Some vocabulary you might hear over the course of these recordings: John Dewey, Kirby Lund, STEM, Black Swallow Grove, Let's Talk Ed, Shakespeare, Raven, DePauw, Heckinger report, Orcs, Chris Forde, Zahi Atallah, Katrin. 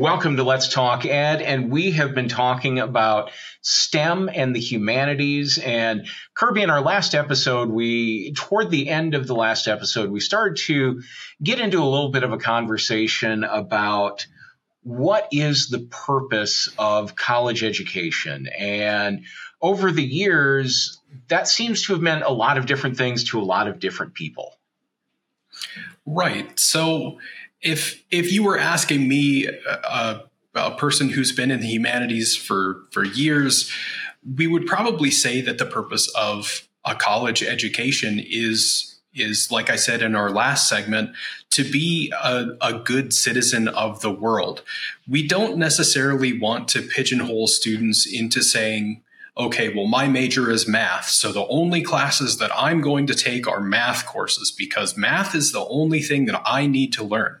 Welcome to Let's Talk Ed, and we have been talking about STEM and the humanities. And Kirby, in our last episode, toward the end of the last episode, we started to get into a little bit of a conversation about what is the purpose of college education. And over the years, that seems to have meant a lot of different things to a lot of different people. Right. So if you were asking me, a person who's been in the humanities for years, we would probably say that the purpose of a college education is, like I said in our last segment, to be a good citizen of the world. We don't necessarily want to pigeonhole students into saying, okay, well, my major is math, so the only classes that I'm going to take are math courses because math is the only thing that I need to learn.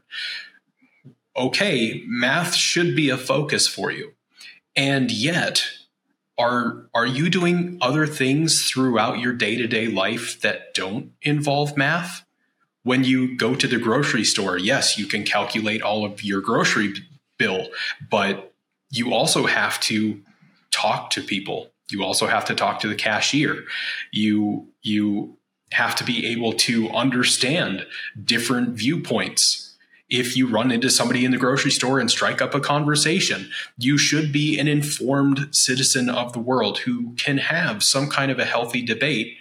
Okay, math should be a focus for you. And yet, are you doing other things throughout your day-to-day life that don't involve math? When you go to the grocery store, yes, you can calculate all of your grocery bill, but you also have to talk to people. You also have to talk to the cashier. You have to be able to understand different viewpoints. If you run into somebody in the grocery store and strike up a conversation, you should be an informed citizen of the world who can have some kind of a healthy debate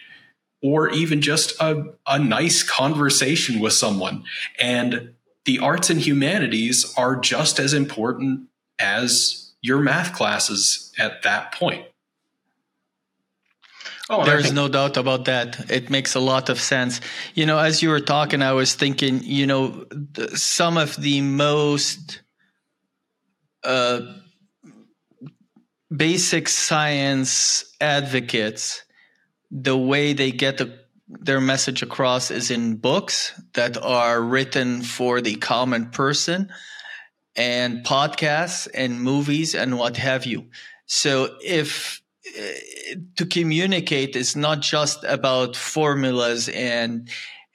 or even just a nice conversation with someone. And the arts and humanities are just as important as your math classes at that point. Oh, there's no doubt about that. It makes a lot of sense. You know, as you were talking, I was thinking, you know, some of the most basic science advocates, the way they get their message across is in books that are written for the common person and podcasts and movies and what have you. So if to communicate is not just about formulas and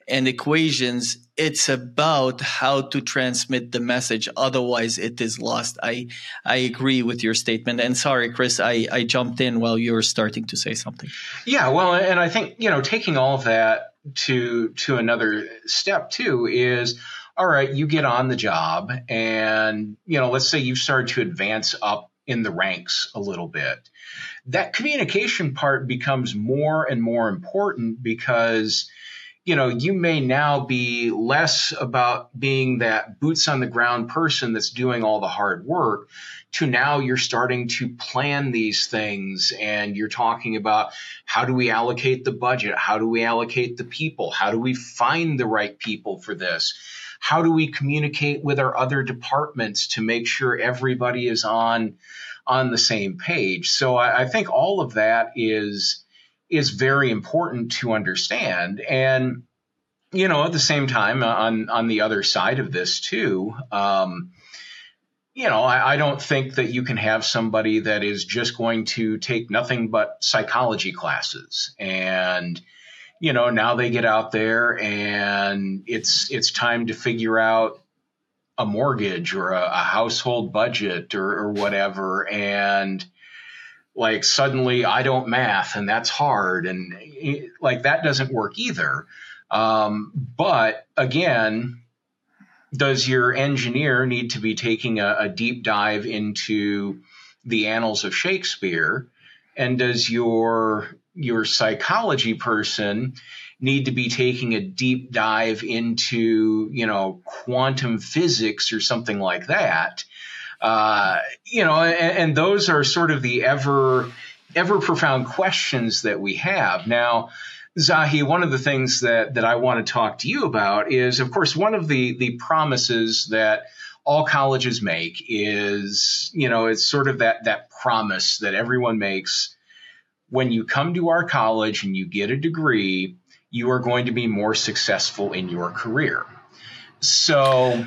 equations, it's about how to transmit the message. Otherwise, it is lost. I agree with your statement. And sorry, Chris, I jumped in while you were starting to say something. Yeah, well, and I think, you know, taking all of that to another step too is, all right, you get on the job and, you know, let's say you've started to advance up in the ranks a little bit. That communication part becomes more and more important because, you know, you may now be less about being that boots on the ground person that's doing all the hard work to now you're starting to plan these things and you're talking about how do we allocate the budget? How do we allocate the people? How do we find the right people for this? How do we communicate with our other departments to make sure everybody is on the same page? So I think all of that is very important to understand. And, you know, at the same time, on the other side of this too, you know, I don't think that you can have somebody that is just going to take nothing but psychology classes and, you know, now they get out there and it's time to figure out a mortgage or a household budget or whatever. And like, suddenly I don't math and that's hard. And like, that doesn't work either. But again, does your engineer need to be taking a deep dive into the annals of Shakespeare? And does your psychology person need to be taking a deep dive into, you know, quantum physics or something like that? You know, and those are sort of the ever profound questions that we have. Now, Zahi, one of the things that I want to talk to you about is, of course, one of the promises that all colleges make is, you know, it's sort of that promise that everyone makes. When you come to our college and you get a degree, you are going to be more successful in your career. So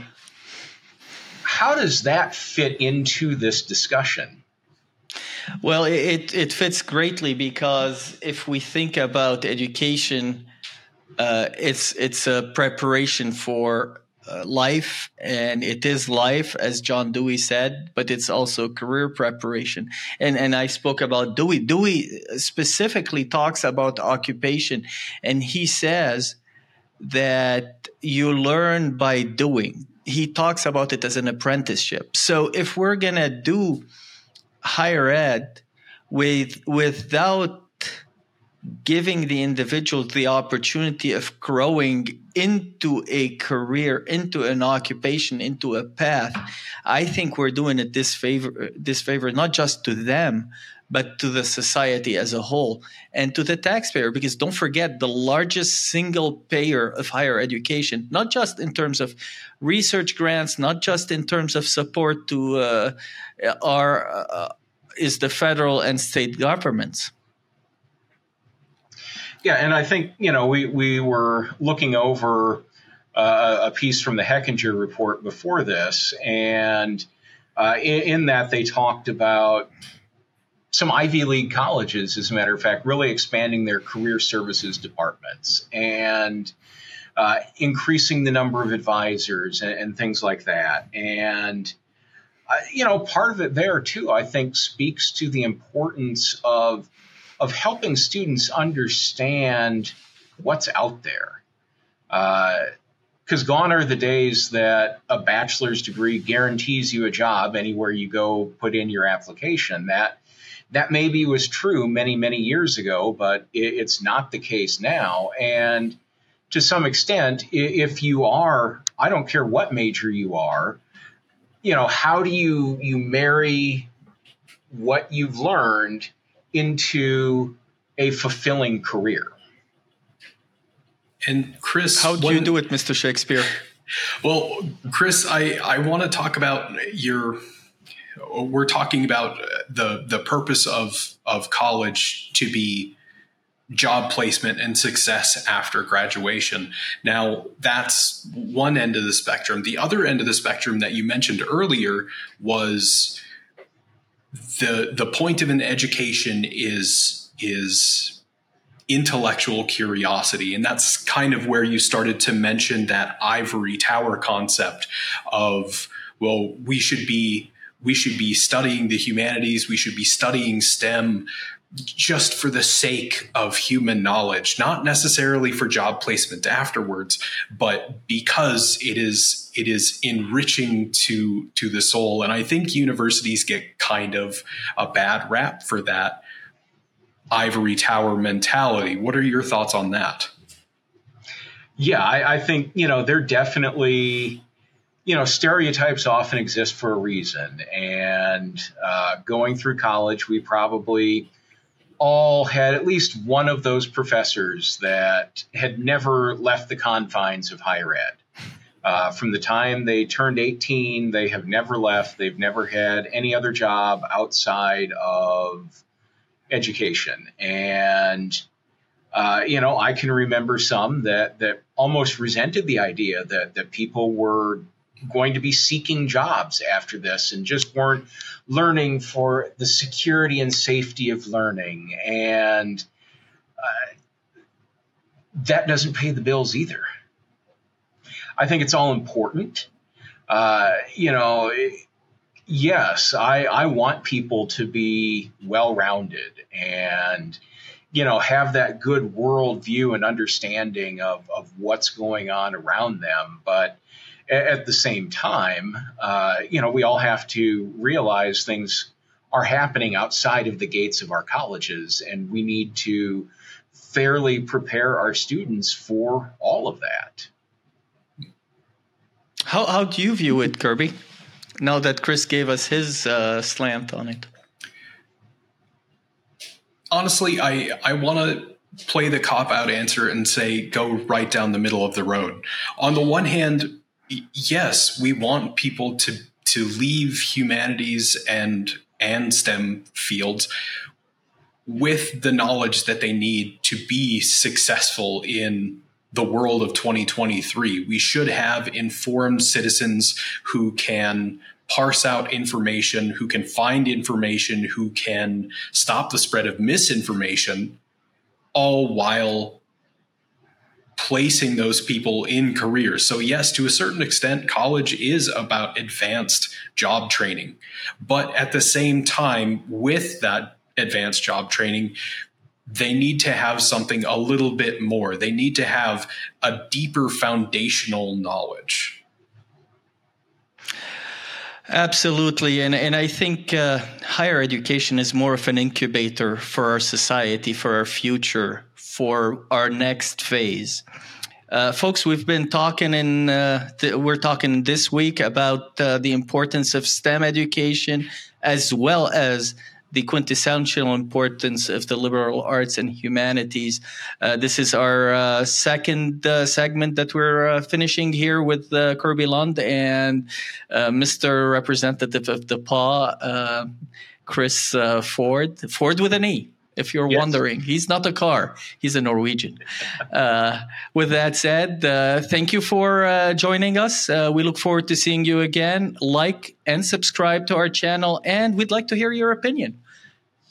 how does that fit into this discussion? Well, it fits greatly because if we think about education, it's a preparation for life, and it is life, as John Dewey said, but it's also career preparation. And I spoke about Dewey. Dewey specifically talks about occupation, and he says that you learn by doing. He talks about it as an apprenticeship. So if we're going to do higher ed without giving the individual the opportunity of growing into a career, into an occupation, into a path, I think we're doing a disfavor, not just to them, but to the society as a whole and to the taxpayer. Because don't forget, the largest single payer of higher education, not just in terms of research grants, not just in terms of support to is the federal and state governments. Yeah, and I think, we were looking over a piece from the Heckinger report before this, and in that they talked about some Ivy League colleges, as a matter of fact, really expanding their career services departments and increasing the number of advisors and things like that. And, part of it there, too, I think speaks to the importance of helping students understand what's out there. Because gone are the days that a bachelor's degree guarantees you a job anywhere you go put in your application. That maybe was true many, many years ago, but it's not the case now. And to some extent, if you are, I don't care what major you are, how do you marry what you've learned into a fulfilling career? And Chris, how do you do it, Mr. Shakespeare? Well, Chris, I want to talk about we're talking about the purpose of college to be job placement and success after graduation. Now, that's one end of the spectrum. The other end of the spectrum that you mentioned earlier was the point of an education is intellectual curiosity. And that's kind of where you started to mention that ivory tower concept of, well, we should be studying the humanities, we should be studying STEM just for the sake of human knowledge, not necessarily for job placement afterwards, but because it is enriching to the soul. And I think universities get kind of a bad rap for that ivory tower mentality. What are your thoughts on that? Yeah, I think, they're definitely, stereotypes often exist for a reason. And going through college, we probably all had at least one of those professors that had never left the confines of higher ed. From the time they turned 18, they have never left. They've never had any other job outside of education. And, I can remember some that almost resented the idea that people were going to be seeking jobs after this and just weren't learning for the security and safety of learning. And that doesn't pay the bills either. I think it's all important. Yes, I want people to be well-rounded and, have that good worldview and understanding of what's going on around them. But at the same time, we all have to realize things are happening outside of the gates of our colleges, and we need to fairly prepare our students for all of that. How do you view it, Kirby, now that Chris gave us his slant on it? Honestly, I want to play the cop-out answer and say go right down the middle of the road. On the one hand, yes, we want people to leave humanities and STEM fields with the knowledge that they need to be successful in the world of 2023. We should have informed citizens who can parse out information, who can find information, who can stop the spread of misinformation, all while placing those people in careers. So yes, to a certain extent, college is about advanced job training. But at the same time, with that advanced job training, they need to have something a little bit more. They need to have a deeper foundational knowledge. Absolutely. And I think higher education is more of an incubator for our society, for our future, for our next phase. Folks, we've been talking we're talking this week about the importance of STEM education, as well as the quintessential importance of the liberal arts and humanities. This is our second segment that we're finishing here with Kirby Lund and Mr. Representative of DePauw, Chris Forde. Forde with an E, if you're wondering. He's not a car. He's a Norwegian. With that said, thank you for joining us. We look forward to seeing you again. Like and subscribe to our channel, and we'd like to hear your opinion.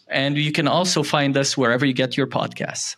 And you can also find us wherever you get your podcasts.